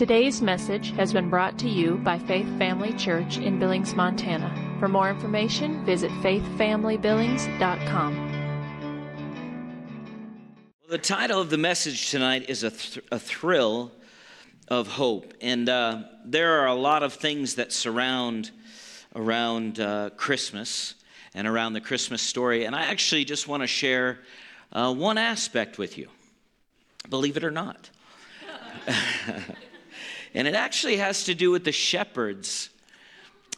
Today's message has been brought to you by Faith Family Church in Billings, Montana. For more information, visit faithfamilybillings.com. Well, the title of the message tonight is a Thrill of Hope. And there are a lot of things that surround Christmas and around the Christmas story. And I actually just want to share one aspect with you, believe it or not. And it actually has to do with the shepherds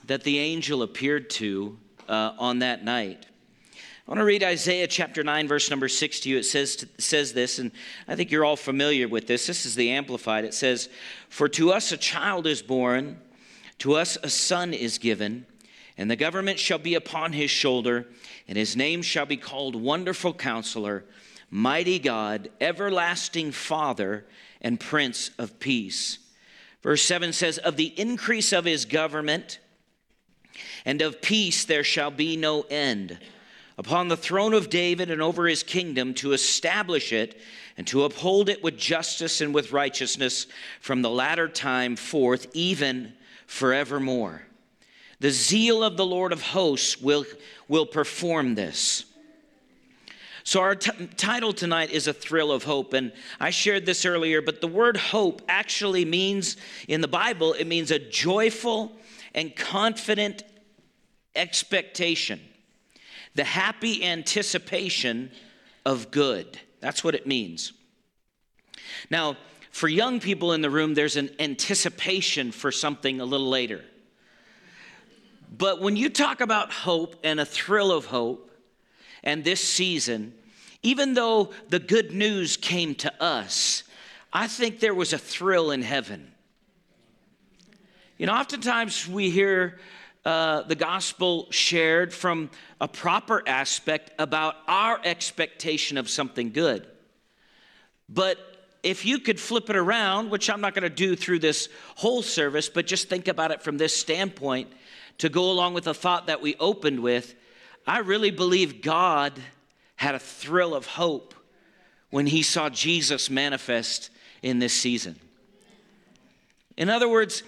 that the angel appeared to on that night. I want to read Isaiah chapter 9, verse number 6 to you. It says this, and I think you're all familiar with this. This is the Amplified. It says, "For to us a child is born, to us a son is given, and the government shall be upon his shoulder, and his name shall be called Wonderful Counselor, Mighty God, Everlasting Father, and Prince of Peace." Verse 7 says, "Of the increase of his government and of peace there shall be no end, upon the throne of David and over his kingdom, to establish it and to uphold it with justice and with righteousness from the latter time forth, even forevermore. The zeal of the Lord of hosts will perform this." So our title tonight is A Thrill of Hope, and I shared this earlier, but the word hope actually means, in the Bible, it means a joyful and confident expectation, the happy anticipation of good. That's what it means. Now, for young people in the room, there's an anticipation for something a little later. But when you talk about hope and a thrill of hope, and this season, even though the good news came to us, I think there was a thrill in heaven. You know, oftentimes we hear the gospel shared from a proper aspect about our expectation of something good. But if you could flip it around, which I'm not going to do through this whole service, but just think about it from this standpoint to go along with the thought that we opened with, I really believe God had a thrill of hope when he saw Jesus manifest in this season. In other words,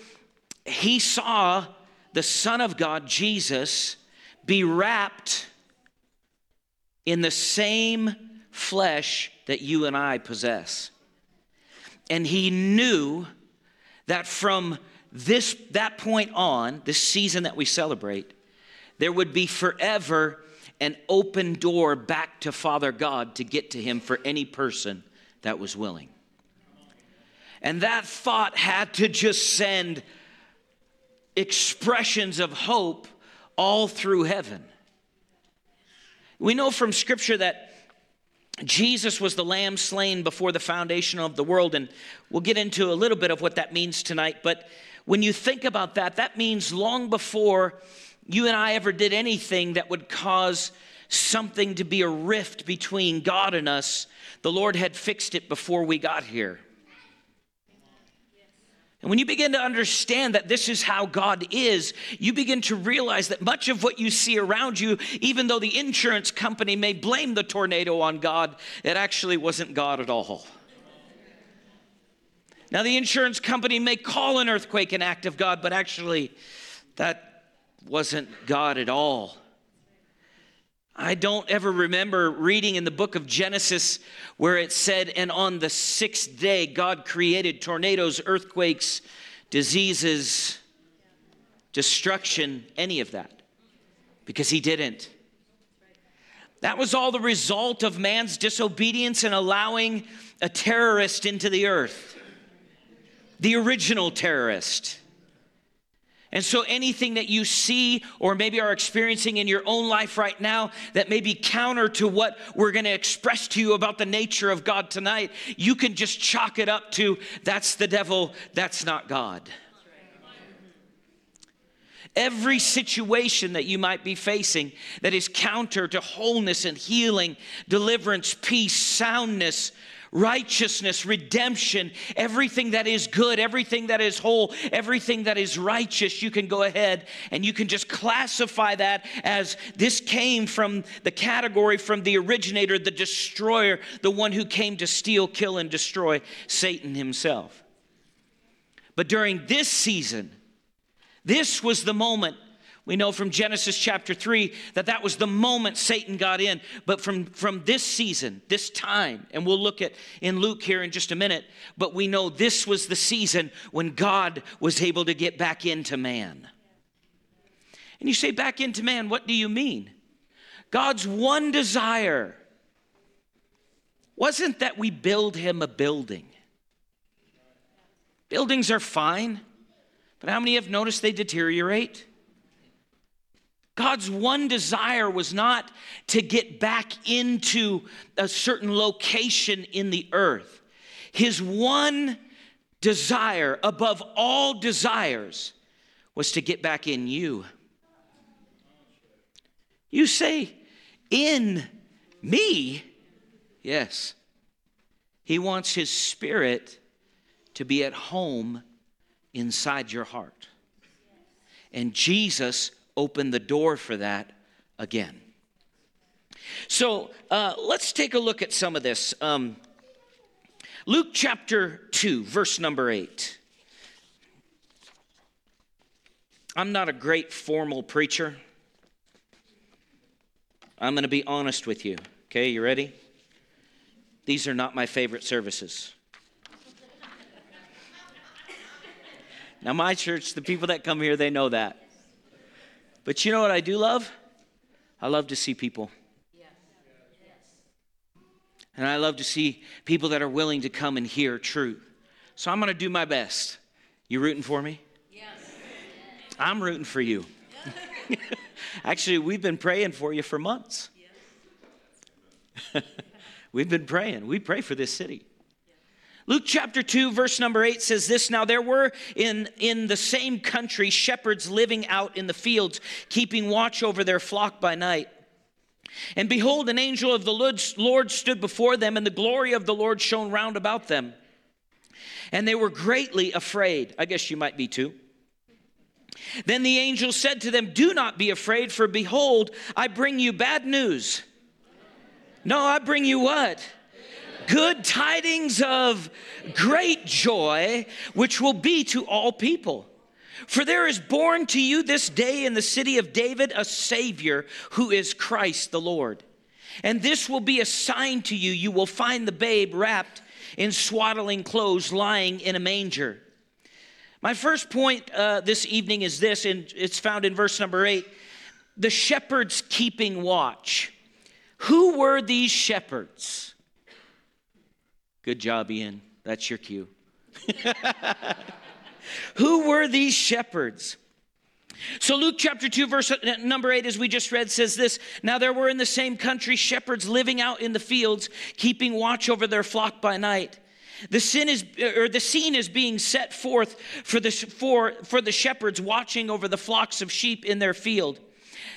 he saw the Son of God, Jesus, be wrapped in the same flesh that you and I possess. And he knew that from that point on, this season that we celebrate, there would be forever an open door back to Father God to get to him for any person that was willing. And that thought had to just send expressions of hope all through heaven. We know from Scripture that Jesus was the lamb slain before the foundation of the world, and we'll get into a little bit of what that means tonight. But when you think about that, that means long before you and I ever did anything that would cause something to be a rift between God and us, the Lord had fixed it before we got here. And when you begin to understand that this is how God is, you begin to realize that much of what you see around you, even though the insurance company may blame the tornado on God, it actually wasn't God at all. Now, the insurance company may call an earthquake an act of God, but actually that wasn't God at all. I don't ever remember reading in the book of Genesis where it said, "And on the sixth day, God created tornadoes, earthquakes, diseases, destruction," any of that, because he didn't. That was all the result of man's disobedience and allowing a terrorist into the earth, the original terrorist. And so anything that you see or maybe are experiencing in your own life right now that may be counter to what we're going to express to you about the nature of God tonight, you can just chalk it up to, that's the devil, that's not God. Every situation that you might be facing that is counter to wholeness and healing, deliverance, peace, soundness, righteousness, redemption, everything that is good, everything that is whole, everything that is righteous, you can go ahead and you can just classify that as this came from the category from the originator, the destroyer, the one who came to steal, kill, and destroy, Satan himself. But during this season, this was the moment. We know from Genesis chapter 3 that was the moment Satan got in. But from this season, this time, and we'll look at in Luke here in just a minute, but we know this was the season when God was able to get back into man. And you say, back into man, what do you mean? God's one desire wasn't that we build him a building. Buildings are fine, but how many have noticed they deteriorate? God's one desire was not to get back into a certain location in the earth. His one desire, above all desires, was to get back in you. You say, in me? Yes. He wants his spirit to be at home inside your heart. And Jesus open the door for that again. So let's take a look at some of this. Luke chapter 2, verse number 8. I'm not a great formal preacher. I'm going to be honest with you. Okay, you ready? These are not my favorite services. Now, my church, the people that come here, they know that. But you know what I do love? I love to see people. Yes. Yes. And I love to see people that are willing to come and hear truth. So I'm going to do my best. You rooting for me? Yes. I'm rooting for you. Yes. Actually, we've been praying for you for months. Yes. We've been praying. We pray for this city. Luke chapter 2, verse number 8 says this, Now there were in the same country shepherds living out in the fields, keeping watch over their flock by night. And behold, an angel of the Lord stood before them, and the glory of the Lord shone round about them. And they were greatly afraid. I guess you might be too. Then the angel said to them, Do not be afraid, for behold, I bring you bad news. No, I bring you what? Good tidings of great joy, which will be to all people. For there is born to you this day in the city of David a Savior, who is Christ the Lord. And this will be a sign to you. You will find the babe wrapped in swaddling clothes, lying in a manger. My first point this evening is this, and it's found in verse number 8. The shepherds keeping watch. Who were these shepherds? Good job, Ian. That's your cue. Who were these shepherds? So Luke chapter 2, verse number 8, as we just read, says this, Now there were in the same country shepherds living out in the fields, keeping watch over their flock by night. The scene is being set forth for the shepherds watching over the flocks of sheep in their field.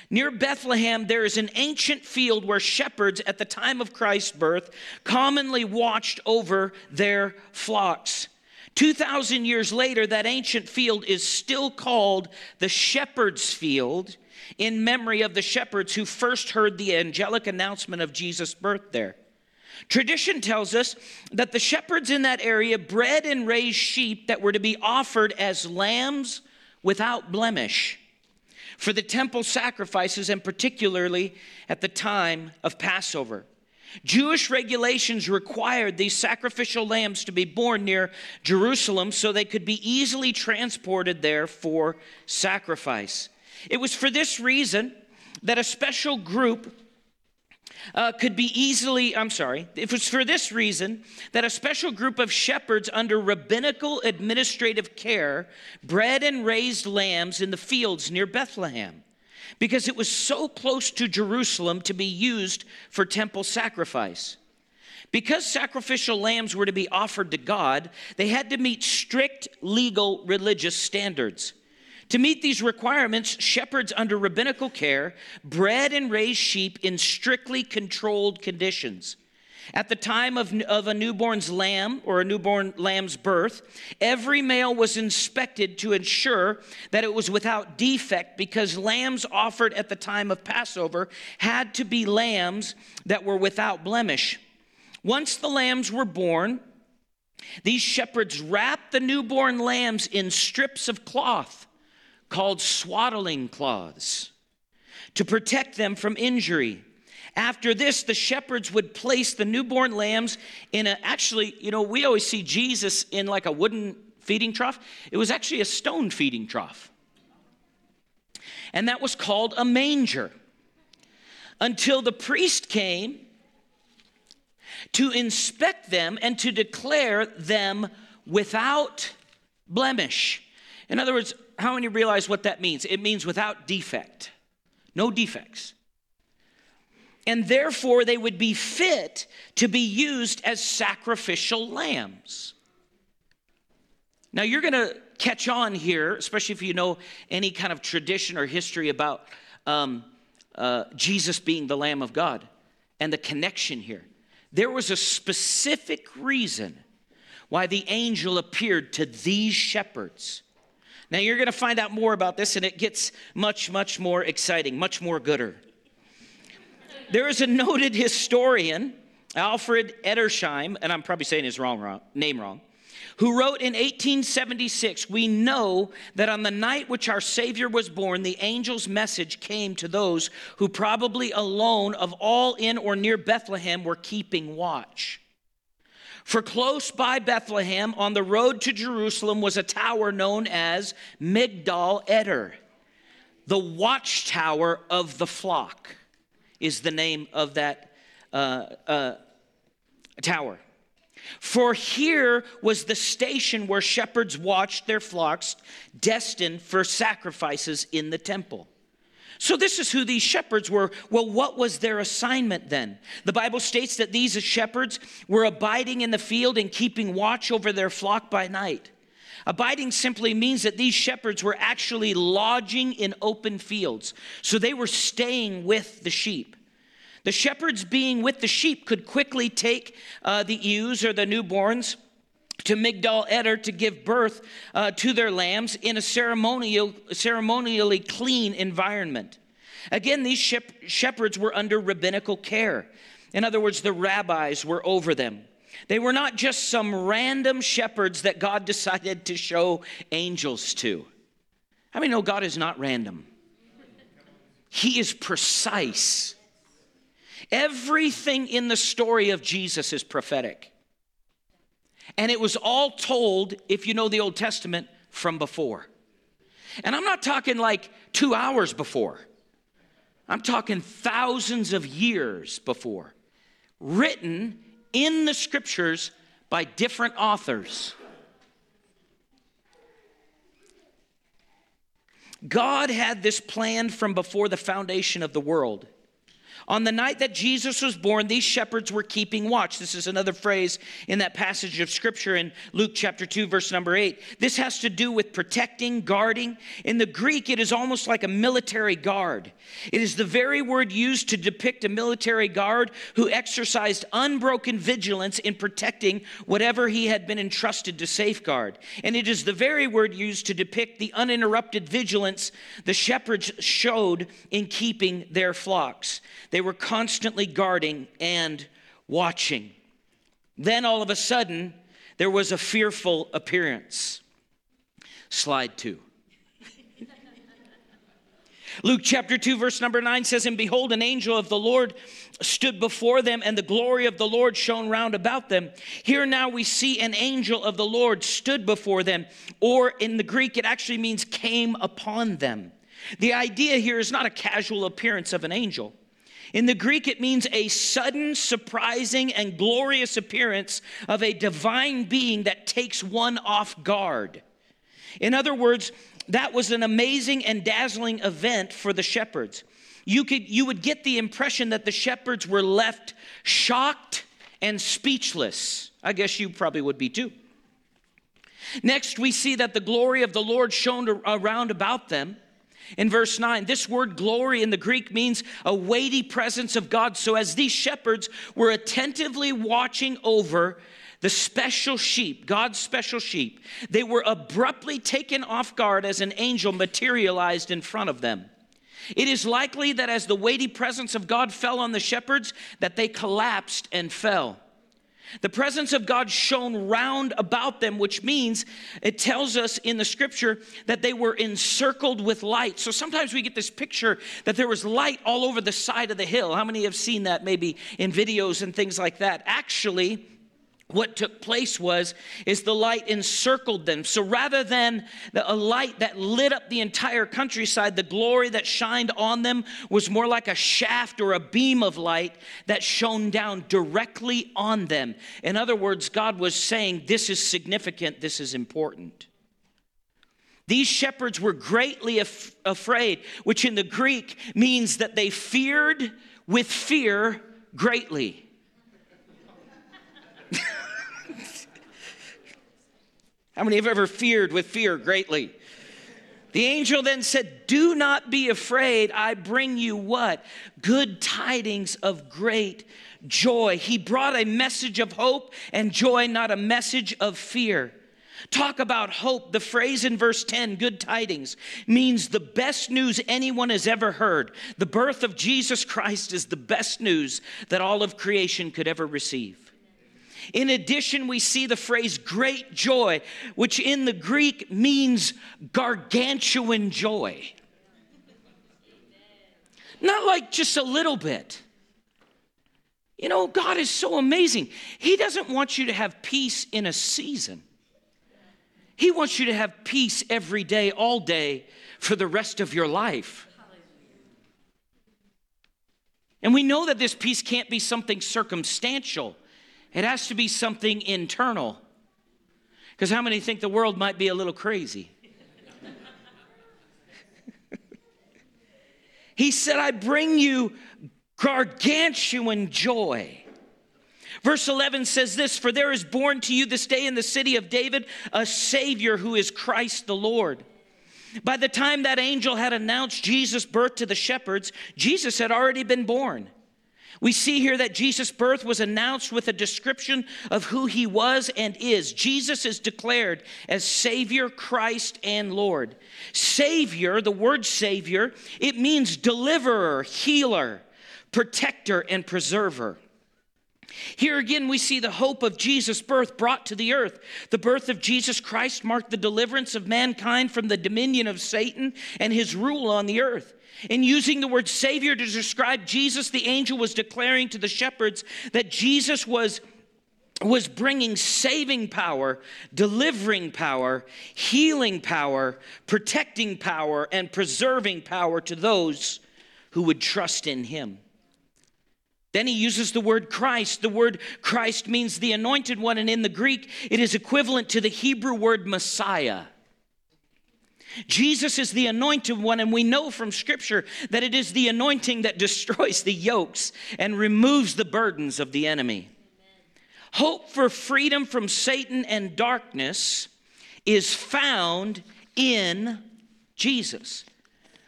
Near Bethlehem, there is an ancient field where shepherds at the time of Christ's birth commonly watched over their flocks. 2,000 years later, that ancient field is still called the Shepherd's Field in memory of the shepherds who first heard the angelic announcement of Jesus' birth there. Tradition tells us that the shepherds in that area bred and raised sheep that were to be offered as lambs without blemish for the temple sacrifices, and particularly at the time of Passover. Jewish regulations required these sacrificial lambs to be born near Jerusalem so they could be easily transported there for sacrifice. It was for this reason that a special group It was for this reason that a special group of shepherds under rabbinical administrative care bred and raised lambs in the fields near Bethlehem, because it was so close to Jerusalem to be used for temple sacrifice. Because sacrificial lambs were to be offered to God, they had to meet strict legal religious standards. To meet these requirements, shepherds under rabbinical care bred and raised sheep in strictly controlled conditions. At the time of a newborn lamb's birth, every male was inspected to ensure that it was without defect, because lambs offered at the time of Passover had to be lambs that were without blemish. Once the lambs were born, These shepherds wrapped the newborn lambs in strips of cloth called swaddling cloths to protect them from injury. After this, the shepherds would place the newborn lambs in a, actually, you know, we always see Jesus in like a wooden feeding trough. It was actually a stone feeding trough. And that was called a manger until the priest came to inspect them and to declare them without blemish. In other words, how many realize what that means? It means without defect, no defects. And therefore they would be fit to be used as sacrificial lambs. Now you're going to catch on here, especially if you know any kind of tradition or history about Jesus being the Lamb of God and the connection here. There was a specific reason why the angel appeared to these shepherds. Now you're going to find out more about this, and it gets much, much more exciting, much more gooder. There is a noted historian, Alfred Edersheim, and I'm probably saying his name wrong, who wrote in 1876, "We know that on the night which our Savior was born, the angel's message came to those who probably alone of all in or near Bethlehem were keeping watch. For close by Bethlehem, on the road to Jerusalem, was a tower known as Migdal Eder. The watchtower of the flock is the name of that tower. For here was the station where shepherds watched their flocks destined for sacrifices in the temple." So this is who these shepherds were. Well, what was their assignment then? The Bible states that these shepherds were abiding in the field and keeping watch over their flock by night. Abiding simply means that these shepherds were actually lodging in open fields. So they were staying with the sheep. The shepherds being with the sheep could quickly take the ewes or the newborns to Migdal Eder to give birth to their lambs in a ceremonially clean environment. Again, these shepherds were under rabbinical care. In other words, the rabbis were over them. They were not just some random shepherds that God decided to show angels to. How many know God is not random? He is precise. Everything in the story of Jesus is prophetic. And it was all told, if you know the Old Testament, from before. And I'm not talking like 2 hours before. I'm talking thousands of years before. Written in the scriptures by different authors. God had this plan from before the foundation of the world. On the night that Jesus was born, these shepherds were keeping watch. This is another phrase in that passage of scripture in Luke chapter 2, verse number 8. This has to do with protecting, guarding. In the Greek, it is almost like a military guard. It is the very word used to depict a military guard who exercised unbroken vigilance in protecting whatever he had been entrusted to safeguard. And it is the very word used to depict the uninterrupted vigilance the shepherds showed in keeping their flocks. They were constantly guarding and watching. Then all of a sudden, there was a fearful appearance. Slide 2. Luke chapter 2, verse number 9 says, "And behold, an angel of the Lord stood before them, and the glory of the Lord shone round about them." Here now we see an angel of the Lord stood before them, or in the Greek, it actually means came upon them. The idea here is not a casual appearance of an angel. In the Greek, it means a sudden, surprising, and glorious appearance of a divine being that takes one off guard. In other words, that was an amazing and dazzling event for the shepherds. You would get the impression that the shepherds were left shocked and speechless. I guess you probably would be too. Next, we see that the glory of the Lord shone around about them. In verse 9, this word glory in the Greek means a weighty presence of God. So as these shepherds were attentively watching over the special sheep, God's special sheep, they were abruptly taken off guard as an angel materialized in front of them. It is likely that as the weighty presence of God fell on the shepherds, that they collapsed and fell. The presence of God shone round about them, which means it tells us in the scripture that they were encircled with light. So sometimes we get this picture that there was light all over the side of the hill. How many have seen that maybe in videos and things like that? Actually, what took place is the light encircled them. So rather than a light that lit up the entire countryside, the glory that shined on them was more like a shaft or a beam of light that shone down directly on them. In other words, God was saying, this is significant, this is important. These shepherds were greatly afraid, which in the Greek means that they feared with fear greatly. How many have ever feared with fear greatly? The angel then said, do not be afraid. I bring you what? Good tidings of great joy. He brought a message of hope and joy, not a message of fear. Talk about hope. The phrase in verse 10, good tidings, means the best news anyone has ever heard. The birth of Jesus Christ is the best news that all of creation could ever receive. In addition, we see the phrase great joy, which in the Greek means gargantuan joy. Not like just a little bit. You know, God is so amazing. He doesn't want you to have peace in a season. He wants you to have peace every day, all day, for the rest of your life. And we know that this peace can't be something circumstantial. It has to be something internal. Because how many think the world might be a little crazy? He said, I bring you gargantuan joy. Verse 11 says this, for there is born to you this day in the city of David a Savior who is Christ the Lord. By the time that angel had announced Jesus' birth to the shepherds, Jesus had already been born. We see here that Jesus' birth was announced with a description of who he was and is. Jesus is declared as Savior, Christ, and Lord. Savior, the word Savior, it means deliverer, healer, protector, and preserver. Here again, we see the hope of Jesus' birth brought to the earth. The birth of Jesus Christ marked the deliverance of mankind from the dominion of Satan and his rule on the earth. In using the word Savior to describe Jesus, the angel was declaring to the shepherds that Jesus was bringing saving power, delivering power, healing power, protecting power, and preserving power to those who would trust in him. Then he uses the word Christ. The word Christ means the anointed one, and in the Greek, it is equivalent to the Hebrew word Messiah. Jesus is the anointed one, and we know from Scripture that it is the anointing that destroys the yokes and removes the burdens of the enemy. Amen. Hope for freedom from Satan and darkness is found in Jesus.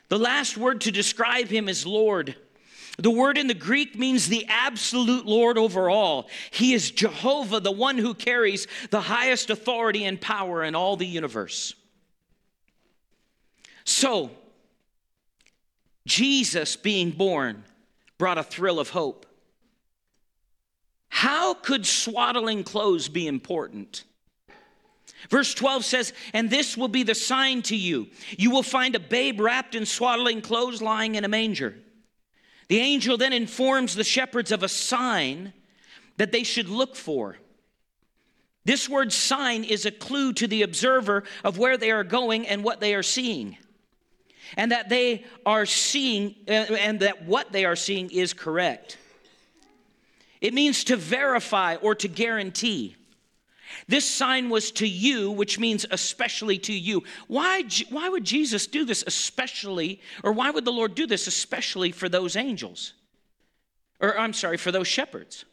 The last word to describe him is Lord. The word in the Greek means the absolute Lord over all. He is Jehovah, the one who carries the highest authority and power in all the universe. So, Jesus being born brought a thrill of hope. How could swaddling clothes be important? Verse 12 says, and this will be the sign to you. You will find a babe wrapped in swaddling clothes lying in a manger. The angel then informs the shepherds of a sign that they should look for. This word sign is a clue to the observer of where they are going and what they are seeing. And that they are seeing, and that what they are seeing is correct. It means to verify or to guarantee. This sign was to you, which means especially to you. Why would Jesus do this especially, or why would the Lord do this especially for those angels? Or I'm sorry, for those shepherds.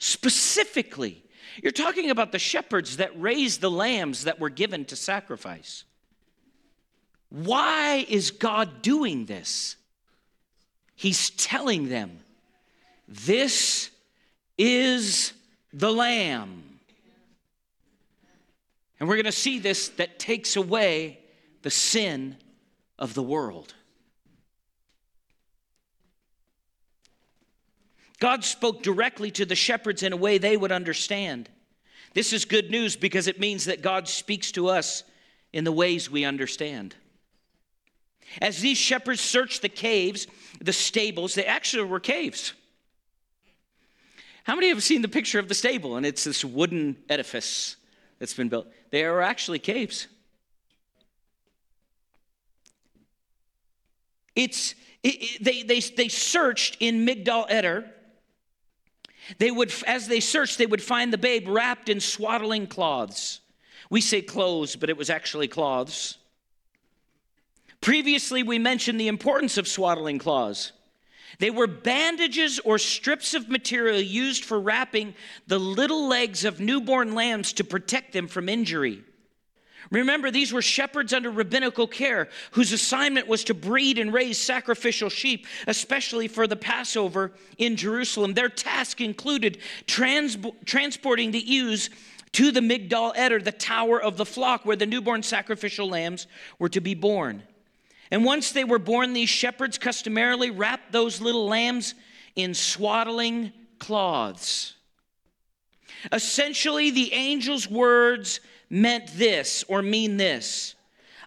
Specifically, you're talking about the shepherds that raised the lambs that were given to sacrifice. Why is God doing this? He's telling them, this is the Lamb. And we're going to see this, that takes away the sin of the world. God spoke directly to the shepherds in a way they would understand. This is good news because it means that God speaks to us in the ways we understand. As these shepherds searched the caves, the stables, they actually were caves. How many have seen the picture of the stable? And it's this wooden edifice that's been built. They are actually caves. They searched in Migdal Eder. As they searched, they would find the babe wrapped in swaddling cloths. We say clothes, but it was actually cloths. Previously, we mentioned the importance of swaddling cloths. They were bandages or strips of material used for wrapping the little legs of newborn lambs to protect them from injury. Remember, these were shepherds under rabbinical care whose assignment was to breed and raise sacrificial sheep, especially for the Passover in Jerusalem. Their task included transporting the ewes to the Migdal Eder, the tower of the flock, where the newborn sacrificial lambs were to be born. And once they were born, these shepherds customarily wrapped those little lambs in swaddling cloths. Essentially, the angel's words mean this: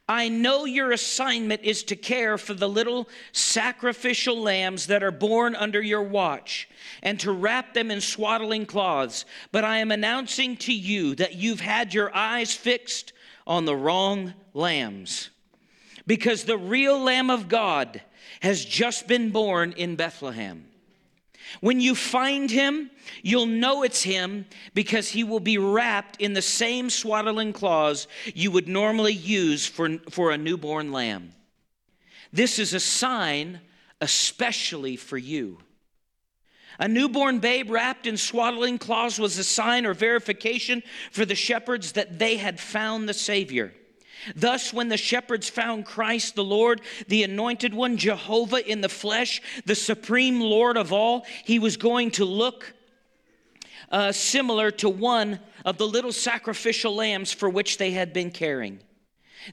I know your assignment is to care for the little sacrificial lambs that are born under your watch and to wrap them in swaddling cloths, but I am announcing to you that you've had your eyes fixed on the wrong lambs, because the real Lamb of God has just been born in Bethlehem. When you find him, you'll know it's him because he will be wrapped in the same swaddling cloths you would normally use for a newborn lamb. This is a sign especially for you. A newborn babe wrapped in swaddling cloths was a sign or verification for the shepherds that they had found the Savior. Thus, when the shepherds found Christ the Lord, the Anointed One, Jehovah in the flesh, the Supreme Lord of all, he was going to look similar to one of the little sacrificial lambs for which they had been caring.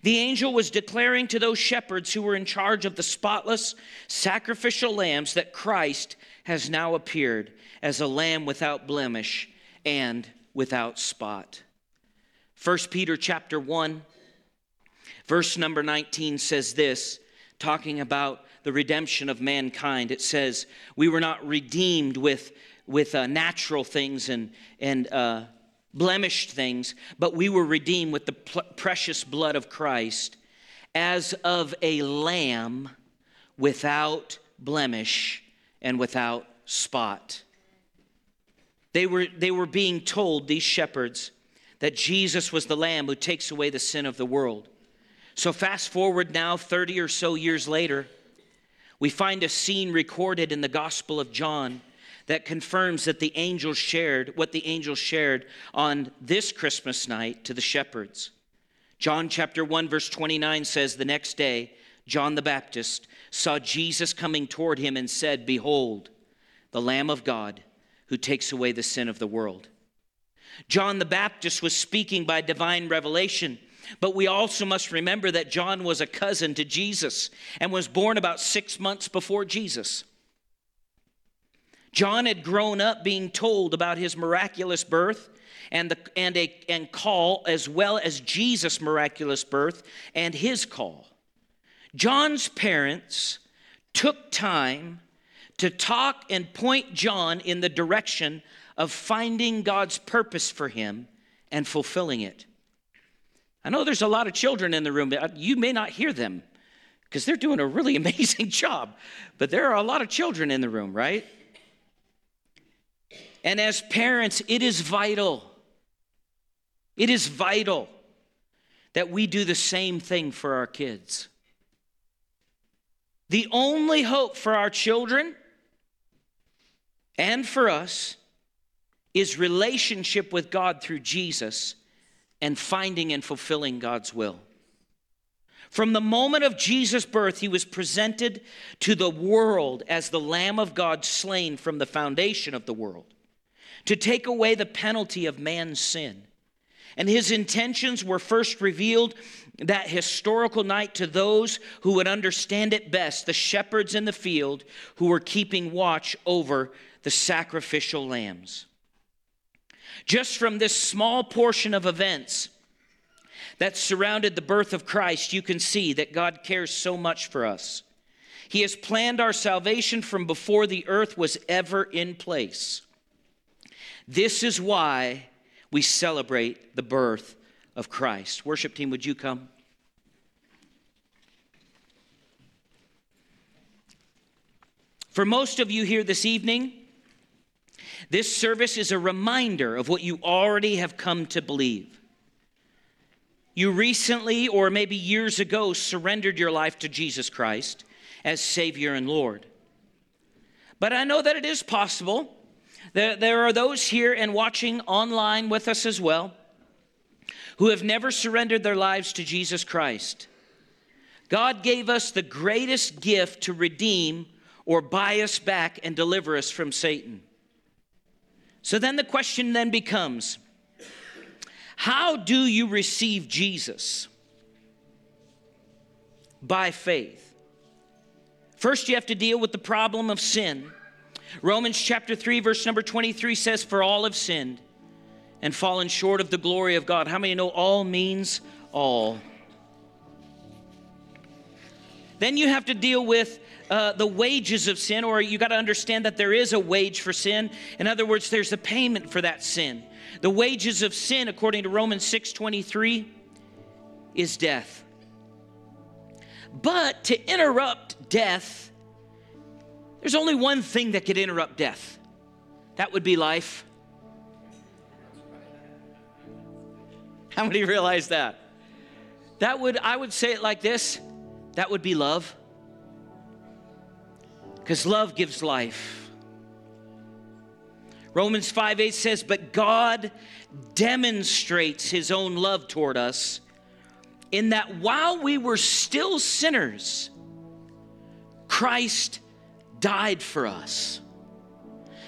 The angel was declaring to those shepherds who were in charge of the spotless sacrificial lambs that Christ has now appeared as a lamb without blemish and without spot. 1 Peter chapter 1. Verse number 19 says this, talking about the redemption of mankind. It says, we were not redeemed with natural things and blemished things, but we were redeemed with the precious blood of Christ, as of a lamb without blemish and without spot. They were being told, these shepherds, that Jesus was the lamb who takes away the sin of the world. So fast forward now, 30 or so years later, we find a scene recorded in the Gospel of John that confirms that the angel shared what the angel shared on this Christmas night to the shepherds. John chapter 1 verse 29 says, the next day, John the Baptist saw Jesus coming toward him and said, behold, the Lamb of God who takes away the sin of the world. John the Baptist was speaking by divine revelation, but we also must remember that John was a cousin to Jesus and was born about 6 months before Jesus. John had grown up being told about his miraculous birth and call, as well as Jesus' miraculous birth and his call. John's parents took time to talk and point John in the direction of finding God's purpose for him and fulfilling it. I know there's a lot of children in the room. You may not hear them because they're doing a really amazing job, but there are a lot of children in the room, right? And as parents, it is vital that we do the same thing for our kids. The only hope for our children and for us is relationship with God through Jesus and finding and fulfilling God's will. From the moment of Jesus' birth, he was presented to the world as the Lamb of God slain from the foundation of the world to take away the penalty of man's sin. And his intentions were first revealed that historical night to those who would understand it best, the shepherds in the field who were keeping watch over the sacrificial lambs. Just from this small portion of events that surrounded the birth of Christ, you can see that God cares so much for us. He has planned our salvation from before the earth was ever in place. This is why we celebrate the birth of Christ. Worship team, would you come? For most of you here this evening, this service is a reminder of what you already have come to believe. You recently, or maybe years ago, surrendered your life to Jesus Christ as Savior and Lord. But I know that it is possible that there are those here and watching online with us as well who have never surrendered their lives to Jesus Christ. God gave us the greatest gift to redeem or buy us back and deliver us from Satan. So then the question then becomes, how do you receive Jesus? By faith. First, you have to deal with the problem of sin. Romans chapter 3, verse number 23 says, "For all have sinned and fallen short of the glory of God." How many know all means all? Then you have to deal with the wages of sin, or you got to understand that there is a wage for sin. In other words, there's a payment for that sin. The wages of sin, according to Romans 6:23, is death. But to interrupt death, there's only one thing that could interrupt death. That would be life. How many realize that? I would say it like this. That would be love. Because love gives life. Romans 5:8 says, "But God demonstrates his own love toward us in that while we were still sinners, Christ died for us."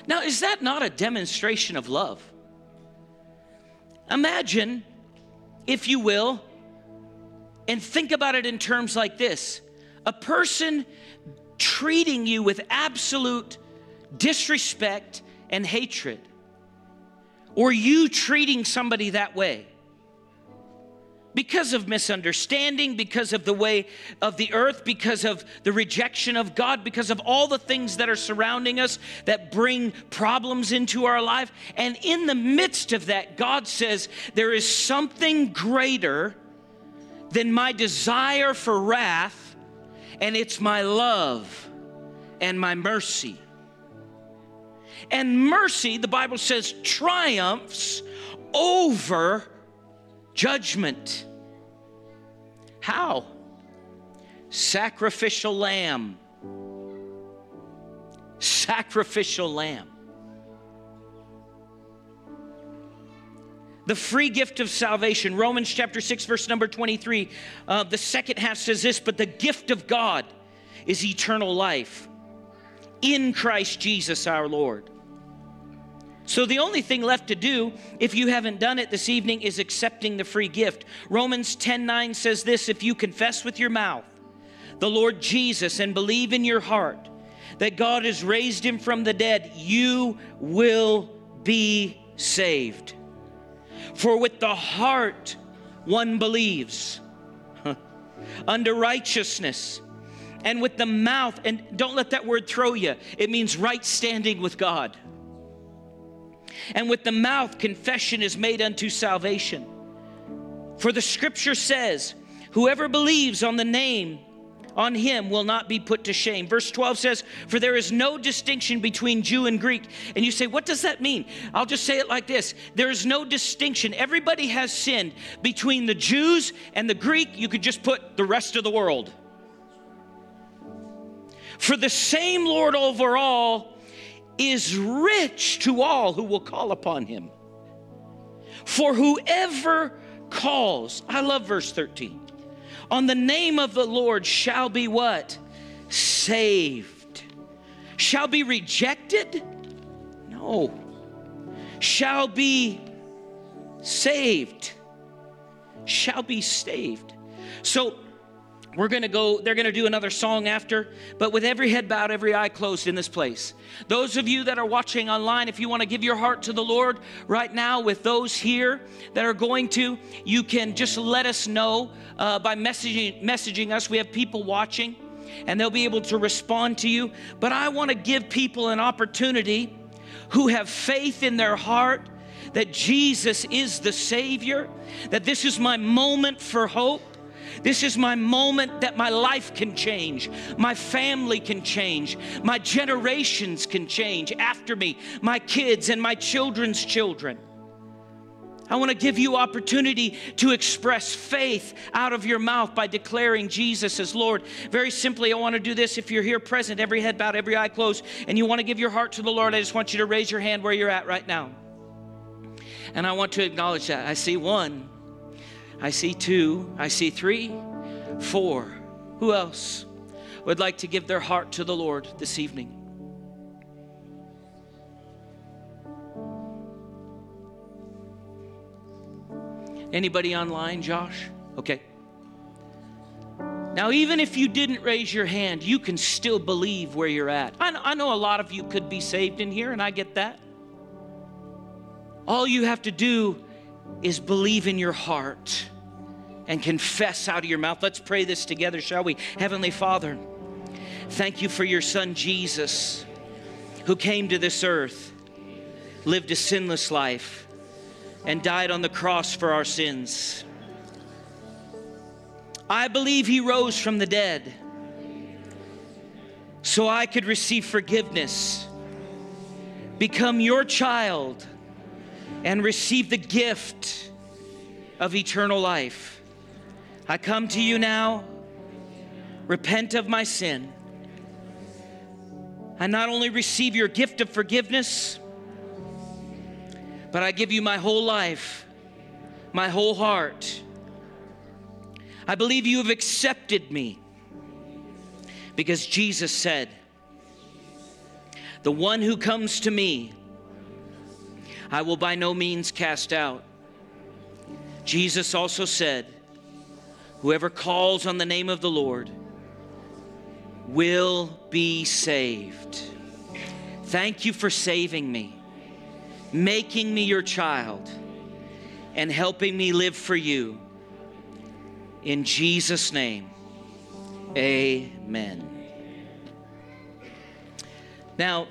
Now, is that not a demonstration of love? Imagine, if you will, and think about it in terms like this. A person treating you with absolute disrespect and hatred, or you treating somebody that way because of misunderstanding, because of the way of the earth, because of the rejection of God, because of all the things that are surrounding us that bring problems into our life. And in the midst of that, God says, there is something greater than my desire for wrath, and it's my love and my mercy. And mercy, the Bible says, triumphs over judgment. How? Sacrificial lamb. Sacrificial lamb. The free gift of salvation. Romans chapter 6, verse number 23. The second half says this, "But the gift of God is eternal life in Christ Jesus our Lord." So the only thing left to do, if you haven't done it this evening, is accepting the free gift. Romans 10:9 says this, "If you confess with your mouth the Lord Jesus and believe in your heart that God has raised him from the dead, you will be saved. For with the heart one believes unto righteousness, and with the mouth," and don't let that word throw you, it means right standing with God. "And with the mouth confession is made unto salvation. For the scripture says, whoever believes on the name, on him will not be put to shame." Verse 12 says, "For there is no distinction between Jew and Greek." And you say, what does that mean? I'll just say it like this. There is no distinction. Everybody has sinned between the Jews and the Greek. You could just put the rest of the world. "For the same Lord over all is rich to all who will call upon him. For whoever calls," I love verse 13, "on the name of the Lord shall be" what? Saved. Shall be rejected? No. Shall be saved. Shall be saved. So We're going to go, they're going to do another song after, but with every head bowed, every eye closed in this place. Those of you that are watching online, if you want to give your heart to the Lord right now with those here that are going to, you can just let us know by messaging us. We have people watching and they'll be able to respond to you. But I want to give people an opportunity who have faith in their heart that Jesus is the Savior, that this is my moment for hope. This is my moment that my life can change, my family can change, my generations can change after me, my kids and my children's children. I want to give you opportunity to express faith out of your mouth by declaring Jesus as Lord. Very simply, I want to do this. If you're here present, every head bowed, every eye closed, and you want to give your heart to the Lord, I just want you to raise your hand where you're at right now. And I want to acknowledge that. I see one. I see two, I see three, four. Who else would like to give their heart to the Lord this evening? Anybody online, Josh? Okay. Now, even if you didn't raise your hand, you can still believe where you're at. I know a lot of you could be saved in here, and I get that. All you have to do is believe in your heart and confess out of your mouth. Let's pray this together, shall we? Heavenly Father, thank you for your son, Jesus, who came to this earth, lived a sinless life, and died on the cross for our sins. I believe he rose from the dead so I could receive forgiveness, become your child, and receive the gift of eternal life. I come to you now, repent of my sin. I not only receive your gift of forgiveness, but I give you my whole life, my whole heart. I believe you have accepted me because Jesus said, "The one who comes to me, I will by no means cast out." Jesus also said, "Whoever calls on the name of the Lord will be saved." Thank you for saving me, making me your child, and helping me live for you. In Jesus' name, amen. Now,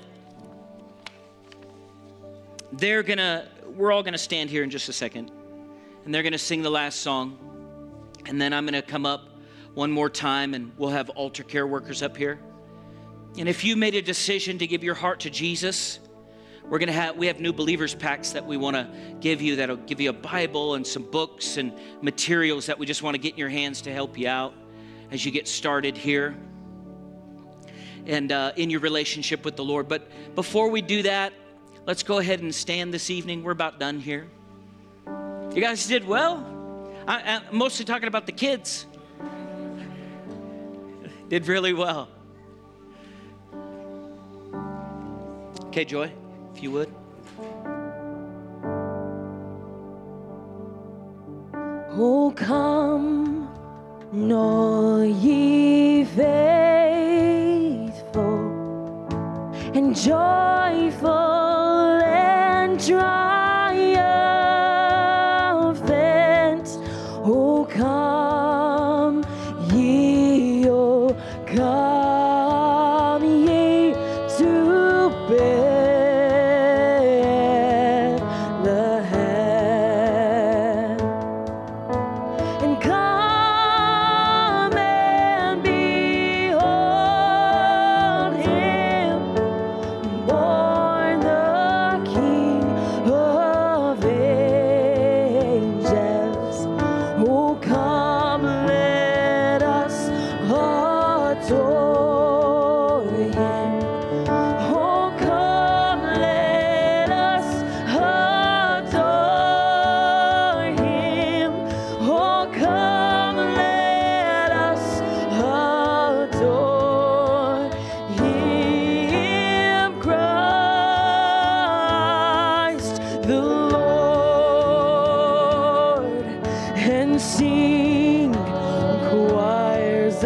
we're all gonna stand here in just a second, and they're gonna sing the last song, and then I'm gonna come up one more time, and we'll have altar care workers up here. And if you made a decision to give your heart to Jesus, we have new believers packs that we wanna give you that'll give you a Bible and some books and materials that we just wanna get in your hands to help you out as you get started here and in your relationship with the Lord. But before we do that, let's go ahead and stand this evening. We're about done here. You guys did well. I'm mostly talking about the kids. Did really well. Okay, Joy, if you would. Oh, come, all ye faithful and joyful, triumphant, oh come ye, oh come ye to Bethlehem, and come and behold him born the King of angels. Oh, come, let us adore him. Oh, come, let us adore him. Oh, come, let us adore him. Christ the Lord, and sing choirs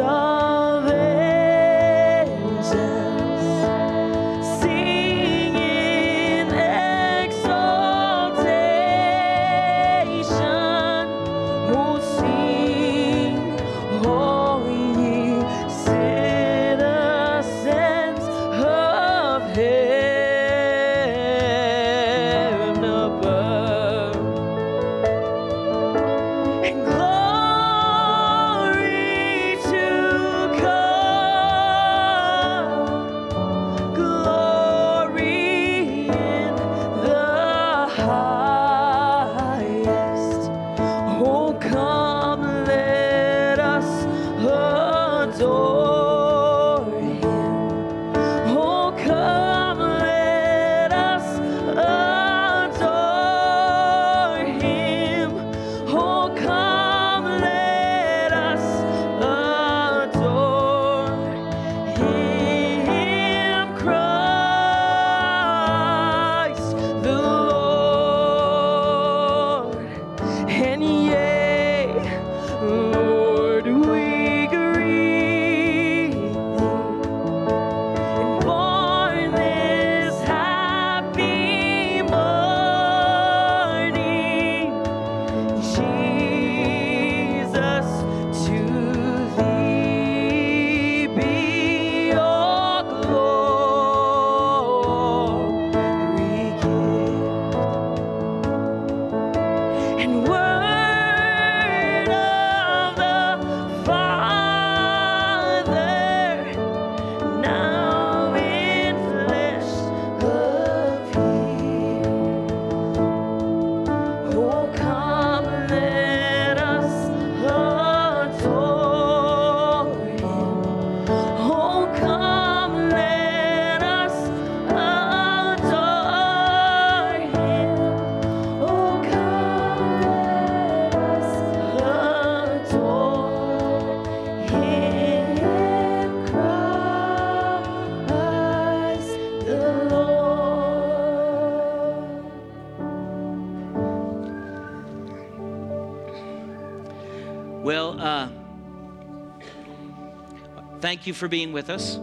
Thank you for being with us.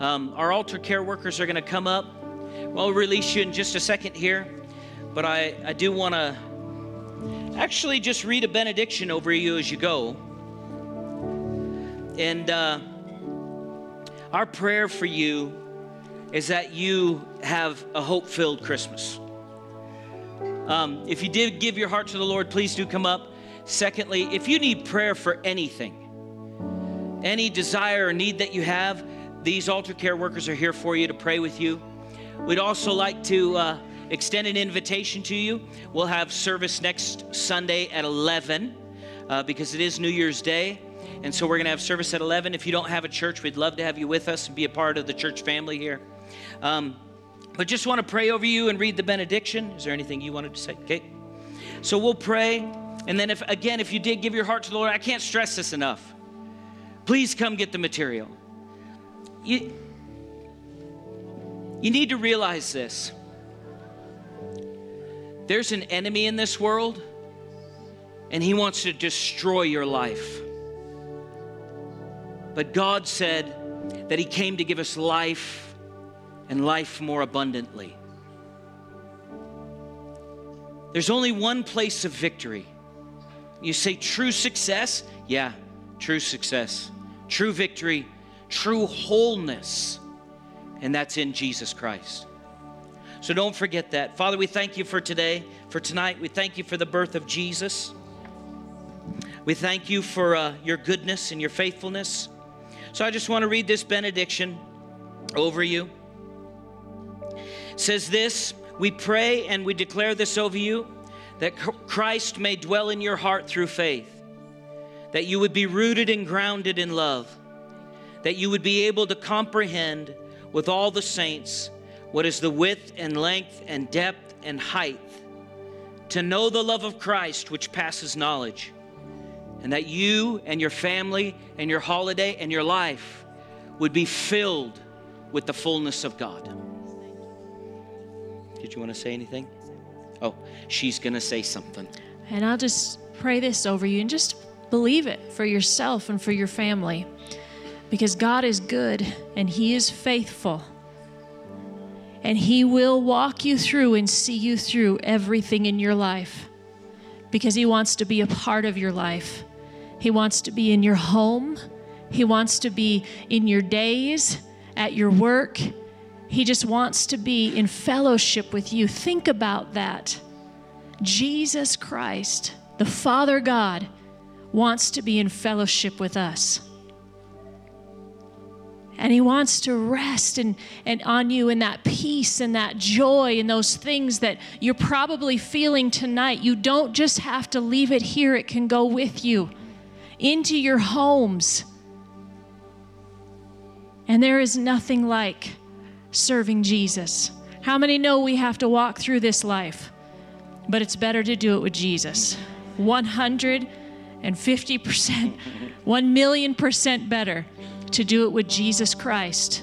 Our altar care workers are going to come up. We'll release you in just a second here, but I do want to actually just read a benediction over you as you go. And our prayer for you is that you have a hope-filled Christmas. If you did give your heart to the Lord, please do come up. Secondly, if you need prayer for anything, any desire or need that you have, these altar care workers are here for you to pray with you. We'd also like to extend an invitation to you. We'll have service next Sunday at 11 because it is New Year's Day. And so we're going to have service at 11. If you don't have a church, we'd love to have you with us and be a part of the church family here. But just want to pray over you and read the benediction. Is there anything you wanted to say? Okay. So we'll pray. And then if you did give your heart to the Lord, I can't stress this enough. Please come get the material. You need to realize this. There's an enemy in this world, and he wants to destroy your life. But God said that he came to give us life and life more abundantly. There's only one place of victory. You say true success? Yeah, true success. True victory, true wholeness, and that's in Jesus Christ. So don't forget that. Father, we thank you for today, for tonight. We thank you for the birth of Jesus. We thank you for your goodness and your faithfulness. So I just want to read this benediction over you. It says this, we pray and we declare this over you, that Christ may dwell in your heart through faith, that you would be rooted and grounded in love, that you would be able to comprehend with all the saints what is the width and length and depth and height, to know the love of Christ which passes knowledge, and that you and your family and your holiday and your life would be filled with the fullness of God. Did you want to say anything? Oh, she's going to say something. And I'll just pray this over you and just Believe it for yourself and for your family, because God is good and He is faithful. And He will walk you through and see you through everything in your life, because He wants to be a part of your life. He wants to be in your home. He wants to be in your days, at your work. He just wants to be in fellowship with you. Think about that. Jesus Christ, the Father God, wants to be in fellowship with us. And He wants to rest and on you in that peace and that joy and those things that you're probably feeling tonight. You don't just have to leave it here. It can go with you into your homes. And there is nothing like serving Jesus. How many know we have to walk through this life? But it's better to do it with Jesus. 150%, 1,000,000% better to do it with Jesus Christ,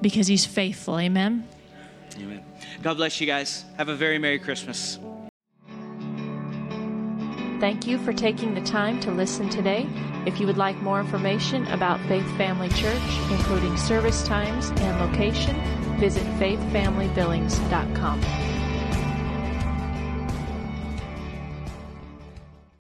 because He's faithful. Amen? Amen. God bless you guys. Have a very Merry Christmas. Thank you for taking the time to listen today. If you would like more information about Faith Family Church, including service times and location, visit faithfamilybillings.com.